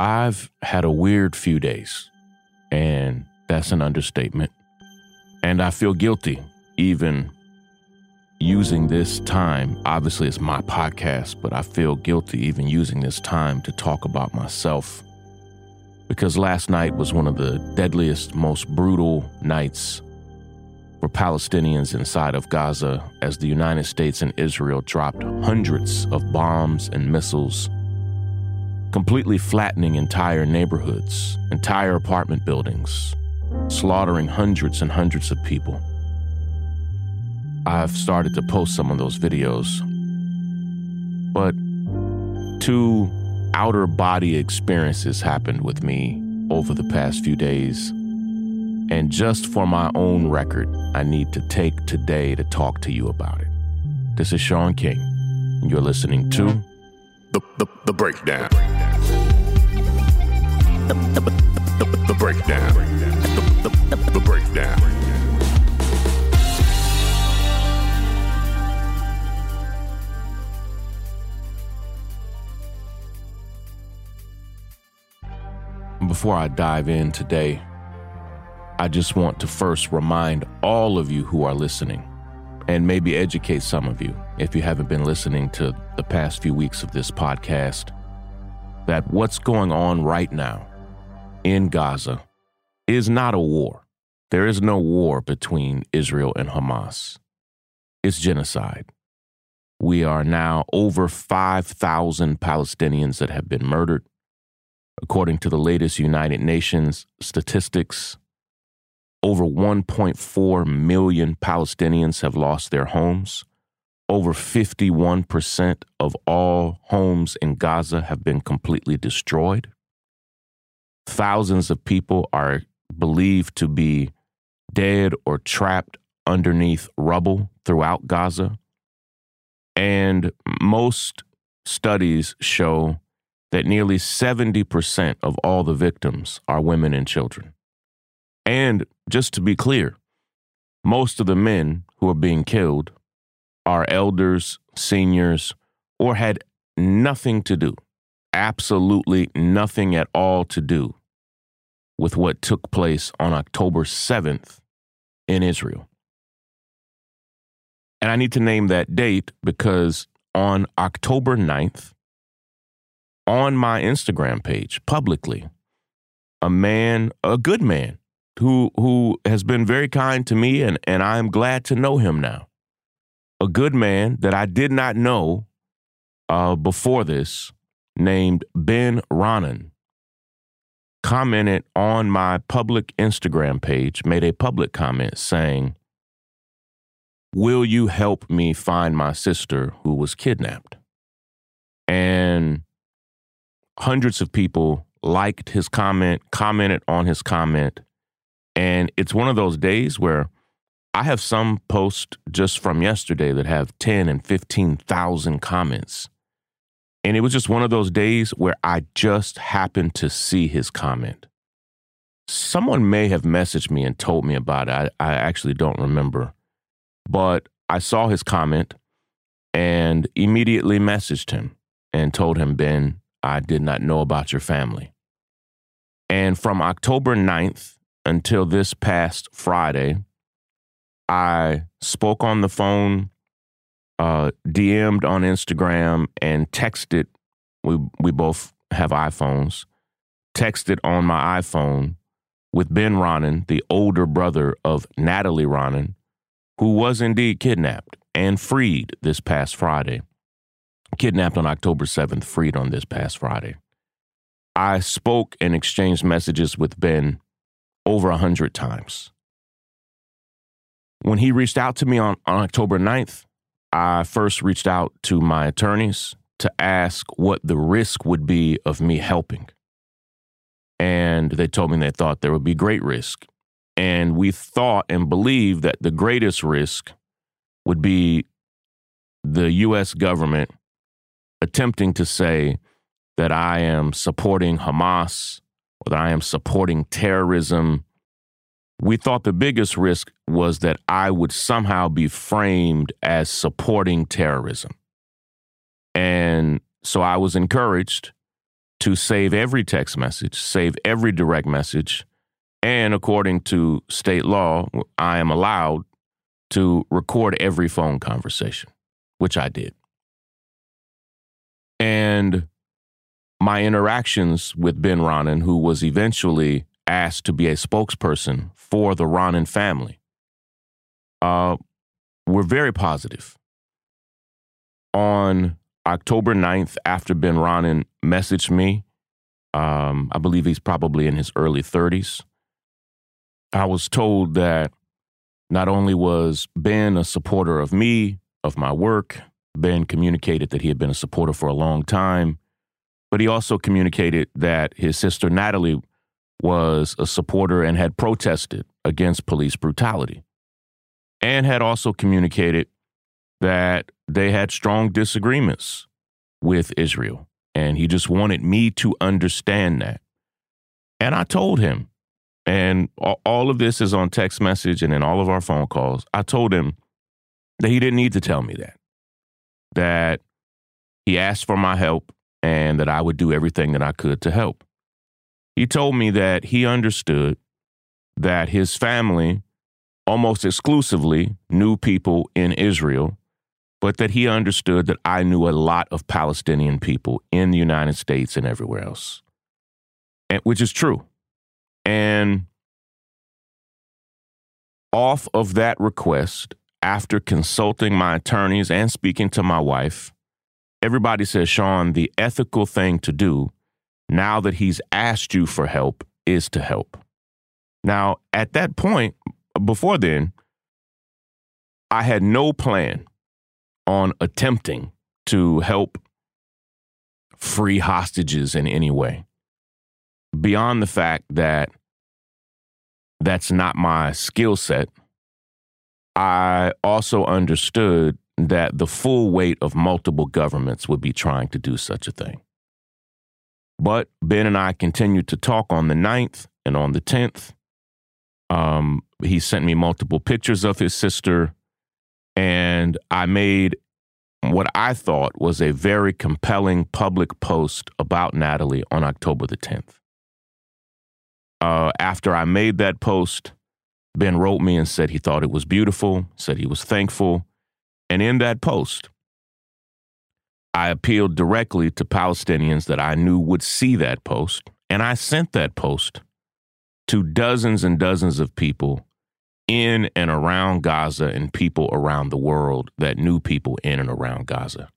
I've had a weird few days, and that's an understatement. And I feel guilty even using this time. Obviously, it's my podcast, but I feel guilty even using this time to talk about myself, because last night was one of the deadliest, most brutal nights for Palestinians inside of Gaza as the United States and Israel dropped hundreds of bombs and missiles, completely flattening entire neighborhoods, entire apartment buildings, slaughtering hundreds and hundreds of people. I've started to post some of those videos, but two outer body experiences happened with me over the past few days. And just for my own record, I need to take today to talk to you about it. This is Shaun King, and you're listening to The Breakdown. The Breakdown. The Breakdown. Before I dive in today, I just want to first remind all of you who are listening, and maybe educate some of you if you haven't been listening to the past few weeks of this podcast, that what's going on right now in Gaza is not a war. There is no war between Israel and Hamas. It's genocide. We are now over 5,000 Palestinians that have been murdered. According to the latest United Nations statistics, over 1.4 million Palestinians have lost their homes. Over 51% of all homes in Gaza have been completely destroyed. Thousands of people are believed to be dead or trapped underneath rubble throughout Gaza. And most studies show that nearly 70% of all the victims are women and children. And just to be clear, most of the men who are being killed are elders, seniors, or had nothing to do, absolutely nothing at all to do with what took place on October 7th in Israel. And I need to name that date because on October 9th, on my Instagram page, publicly, a man, a good man, who has been very kind to me, and I'm glad to know him now. A good man that I did not know before this, named Ben Raanan, commented on my public Instagram page, made a public comment saying, "Will you help me find my sister who was kidnapped?" And hundreds of people liked his comment, commented on his comment. And it's one of those days where I have some posts just from yesterday that have 10 and 15,000 comments. And it was just one of those days where I just happened to see his comment. Someone may have messaged me and told me about it. I actually don't remember. But I saw his comment and immediately messaged him and told him, "Ben, I did not know about your family." And from October 9th, until this past Friday, I spoke on the phone, DM'd on Instagram, and texted. We both have iPhones. Texted on my iPhone with Ben Raanan, the older brother of Natalie Raanan, who was indeed kidnapped and freed this past Friday. Kidnapped on October 7th, freed on this past Friday. I spoke and exchanged messages with Ben over 100 times. When he reached out to me on October 9th, I first reached out to my attorneys to ask what the risk would be of me helping. And they told me they thought there would be great risk. And we thought and believed that the greatest risk would be the U.S. government attempting to say that I am supporting Hamas, that I am supporting terrorism. We thought the biggest risk was that I would somehow be framed as supporting terrorism. And so I was encouraged to save every text message, save every direct message, and according to state law, I am allowed to record every phone conversation, which I did. And my interactions with Ben Raanan, who was eventually asked to be a spokesperson for the Raanan family, were very positive. On October 9th, after Ben Raanan messaged me, I believe he's probably in his early 30s, I was told that not only was Ben a supporter of me, of my work, Ben communicated that he had been a supporter for a long time, but he also communicated that his sister Natalie was a supporter and had protested against police brutality, and had also communicated that they had strong disagreements with Israel. And he just wanted me to understand that. And I told him, and all of this is on text message and in all of our phone calls, I told him that he didn't need to tell me that, that he asked for my help and that I would do everything that I could to help. He told me that he understood that his family almost exclusively knew people in Israel, but that he understood that I knew a lot of Palestinian people in the United States and everywhere else, and, which is true. And off of that request, after consulting my attorneys and speaking to my wife, everybody says, Shaun, the ethical thing to do now that he's asked you for help is to help. Now, at that point, before then, I had no plan on attempting to help free hostages in any way, beyond the fact that that's not my skill set. I also understood that the full weight of multiple governments would be trying to do such a thing. But Ben and I continued to talk on the 9th and on the 10th. He sent me multiple pictures of his sister, and I made what I thought was a very compelling public post about Natalie on October the 10th. After I made that post, Ben wrote me and said he thought it was beautiful, said he was thankful. And in that post, I appealed directly to Palestinians that I knew would see that post, and I sent that post to dozens and dozens of people in and around Gaza and people around the world that knew people in and around Gaza,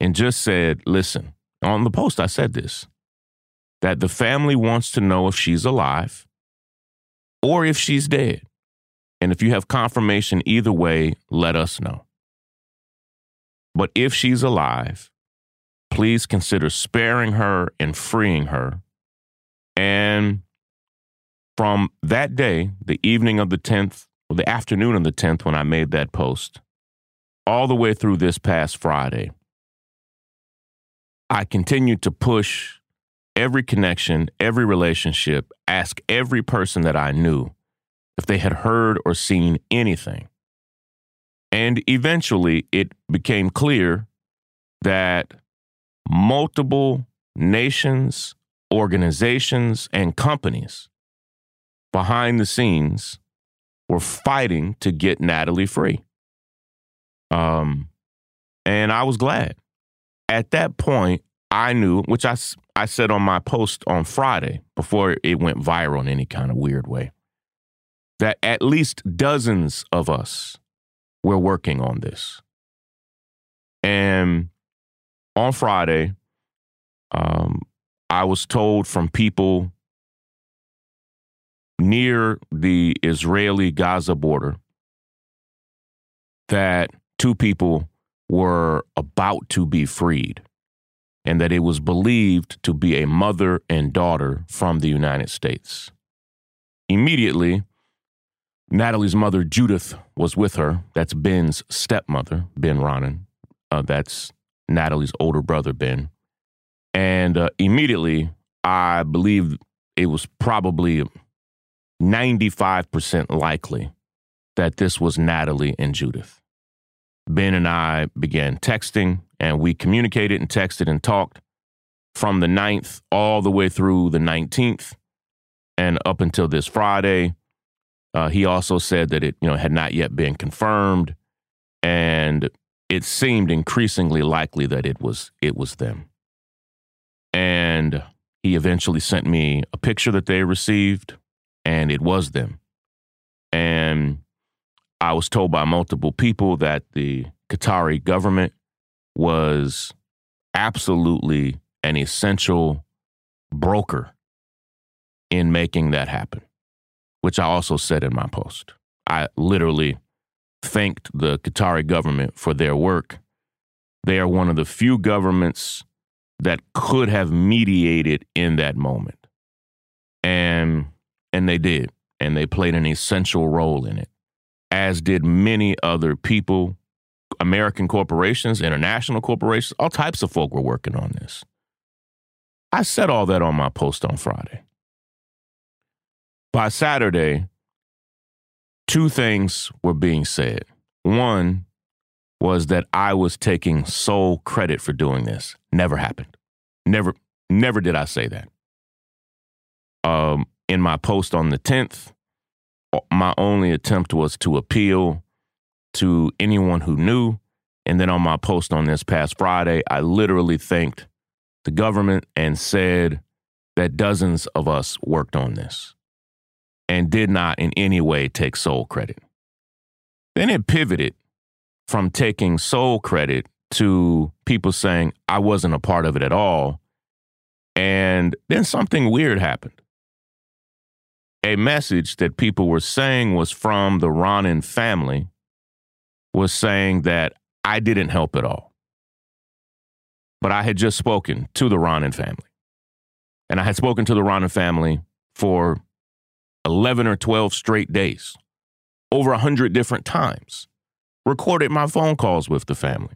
and just said, listen, on the post I said this, that the family wants to know if she's alive or if she's dead. And if you have confirmation either way, let us know. But if she's alive, please consider sparing her and freeing her. And from that day, the evening of the 10th, or the afternoon of the 10th when I made that post, all the way through this past Friday, I continued to push every connection, every relationship, ask every person that I knew if they had heard or seen anything. And eventually it became clear that multiple nations, organizations, and companies behind the scenes were fighting to get Natalie free. And I was glad. At that point, I knew, which I said on my post on Friday before it went viral in any kind of weird way, that at least dozens of us were working on this. And on Friday, I was told from people near the Israeli-Gaza border that two people were about to be freed, and that it was believed to be a mother and daughter from the United States. Immediately, Natalie's mother, Judith, was with her. That's Ben's stepmother, Ben Raanan. That's Natalie's older brother, Ben. And immediately, I believe it was probably 95% likely that this was Natalie and Judith. Ben and I began texting, and we communicated and texted and talked from the 9th all the way through the 19th and up until this Friday. He also said that it, had not yet been confirmed, and it seemed increasingly likely that it was them. And he eventually sent me a picture that they received, and it was them. And I was told by multiple people that the Qatari government was absolutely an essential broker in making that happen, which I also said in my post. I literally thanked the Qatari government for their work. They are one of the few governments that could have mediated in that moment. And they did. And they played an essential role in it, as did many other people, American corporations, international corporations, all types of folk were working on this. I said all that on my post on Friday. By Saturday, two things were being said. One was that I was taking sole credit for doing this. Never happened. Never did I say that. In my post on the 10th, my only attempt was to appeal to anyone who knew. And then on my post on this past Friday, I literally thanked the government and said that dozens of us worked on this and did not in any way take sole credit. Then it pivoted from taking sole credit to people saying I wasn't a part of it at all. And then something weird happened. A message that people were saying was from the Raanan family was saying that I didn't help at all. But I had just spoken to the Raanan family. And I had spoken to the Raanan family for 11 or 12 straight days, over 100 different times, recorded my phone calls with the family.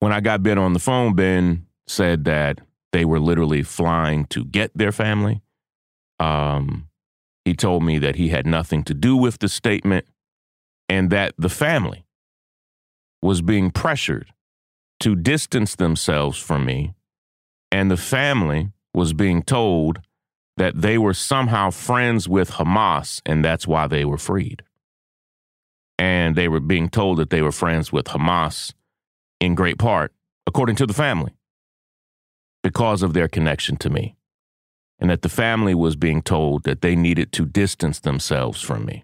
When I got Ben on the phone, Ben said that they were literally flying to get their family. He told me that he had nothing to do with the statement and that the family was being pressured to distance themselves from me, and the family was being told that they were somehow friends with Hamas and that's why they were freed. And they were being told that they were friends with Hamas in great part, according to the family, because of their connection to me. And that the family was being told that they needed to distance themselves from me.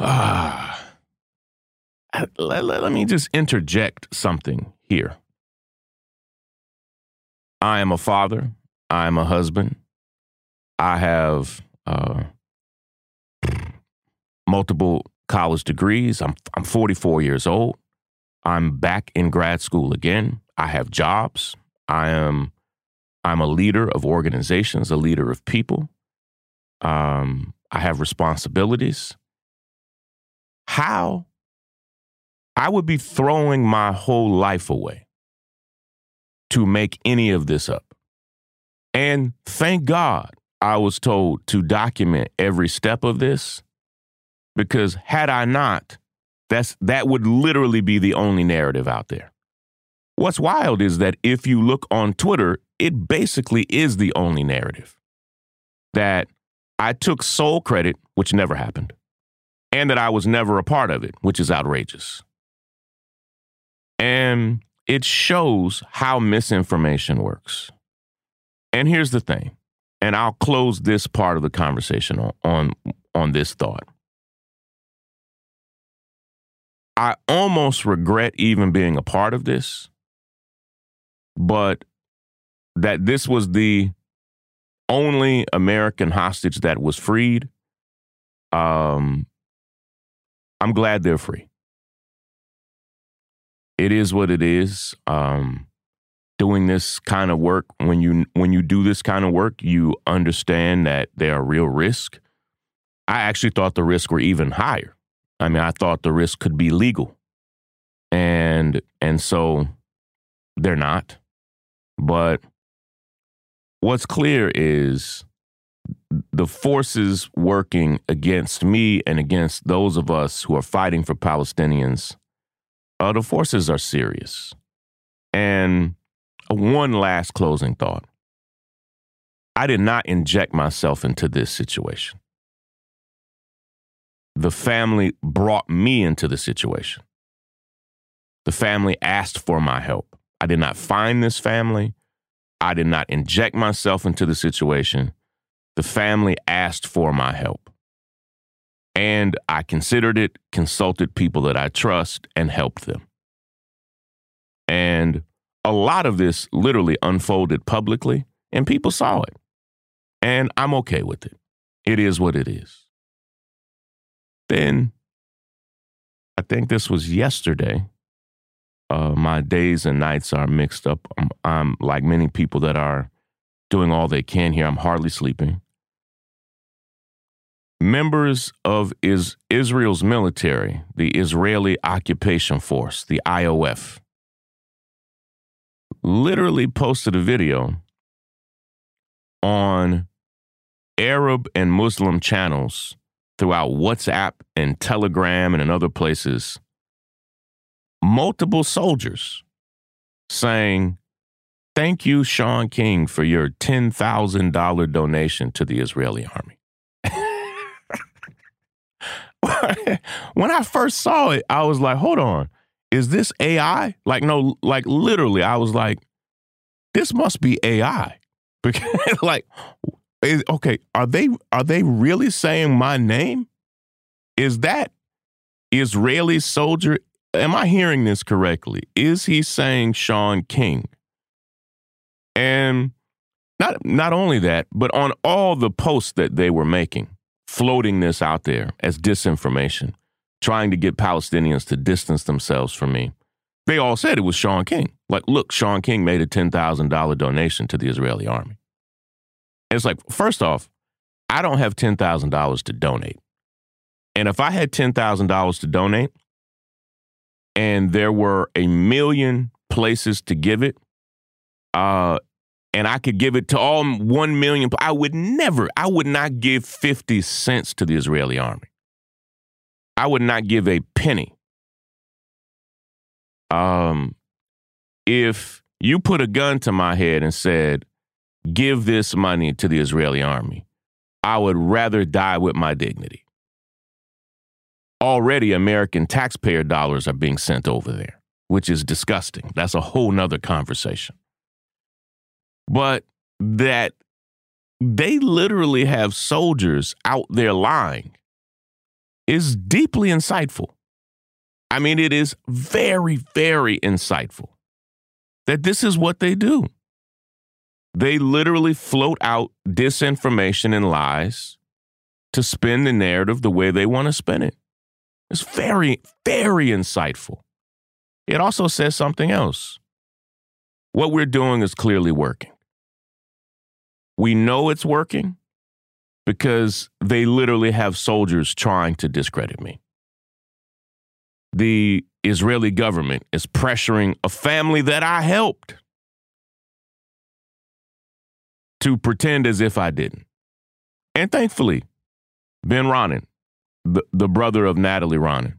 Let me just interject something here. I am a father. I am a husband. I have multiple college degrees. I'm 44 years old. I'm back in grad school again. I have jobs. I'm a leader of organizations, a leader of people. I have responsibilities. How? I would be throwing my whole life away to make any of this up. And thank God I was told to document every step of this, because had I not, that would literally be the only narrative out there. What's wild is that if you look on Twitter, it basically is the only narrative. That I took sole credit, which never happened, and that I was never a part of it, which is outrageous. And it shows how misinformation works. And here's the thing, and I'll close this part of the conversation on this thought. I almost regret even being a part of this, but that this was the only American hostage that was freed. I'm glad they're free. It is what it is. Doing this kind of work, when you do this kind of work, you understand that there are real risks. I actually thought the risks were even higher. I mean, I thought the risks could be legal. And so they're not. But what's clear is the forces working against me and against those of us who are fighting for Palestinians, the forces are serious. And one last closing thought. I did not inject myself into this situation. The family brought me into the situation. The family asked for my help. I did not find this family. I did not inject myself into the situation. The family asked for my help. And I considered it, consulted people that I trust, and helped them. And a lot of this literally unfolded publicly, and people saw it. And I'm okay with it. It is what it is. Then, I think this was yesterday. My days and nights are mixed up. I'm like many people that are doing all they can here. I'm hardly sleeping. Members of Israel's military, the Israeli Occupation Force, the IOF, literally posted a video on Arab and Muslim channels throughout WhatsApp and Telegram and in other places, multiple soldiers saying, thank you, Shaun King, for your $10,000 donation to the Israeli army. When I first saw it, I was like, hold on, is this AI? Like, no, like literally, I was like, this must be AI. Because like, okay, are they really saying my name? Is that Israeli soldier? Am I hearing this correctly? Is he saying Shaun King? And not only that, but on all the posts that they were making, floating this out there as disinformation, trying to get Palestinians to distance themselves from me, they all said it was Shaun King. Like, look, Shaun King made a $10,000 donation to the Israeli army. And it's like, first off, I don't have $10,000 to donate. And if I had $10,000 to donate, and there were 1 million places to give it, and I could give it to all 1 million. I would not give 50 cents to the Israeli army. I would not give a penny. If you put a gun to my head and said, give this money to the Israeli army, I would rather die with my dignity. Already American taxpayer dollars are being sent over there, which is disgusting. That's a whole nother conversation. But that they literally have soldiers out there lying is deeply insightful. I mean, it is very, very insightful that this is what they do. They literally float out disinformation and lies to spin the narrative the way they want to spin it. It's very, very insightful. It also says something else. What we're doing is clearly working. We know it's working because they literally have soldiers trying to discredit me. The Israeli government is pressuring a family that I helped to pretend as if I didn't. And thankfully, Ben Raanan, the brother of Natalie Raanan,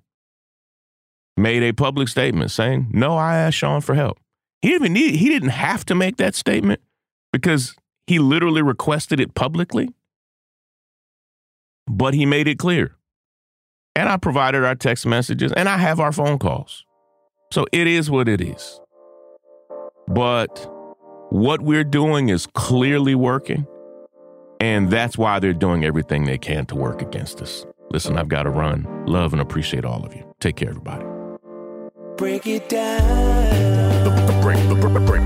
made a public statement saying, no, I asked Shaun for help. He didn't have to make that statement because he literally requested it publicly, but he made it clear. And I provided our text messages and I have our phone calls. So it is what it is. But what we're doing is clearly working, and that's why they're doing everything they can to work against us. Listen, I've got to run. Love and appreciate all of you. Take care, everybody. Break it down. The breakdown.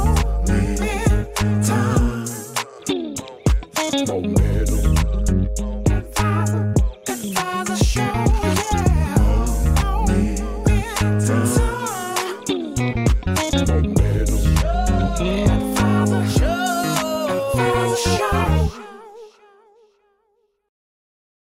Shaun.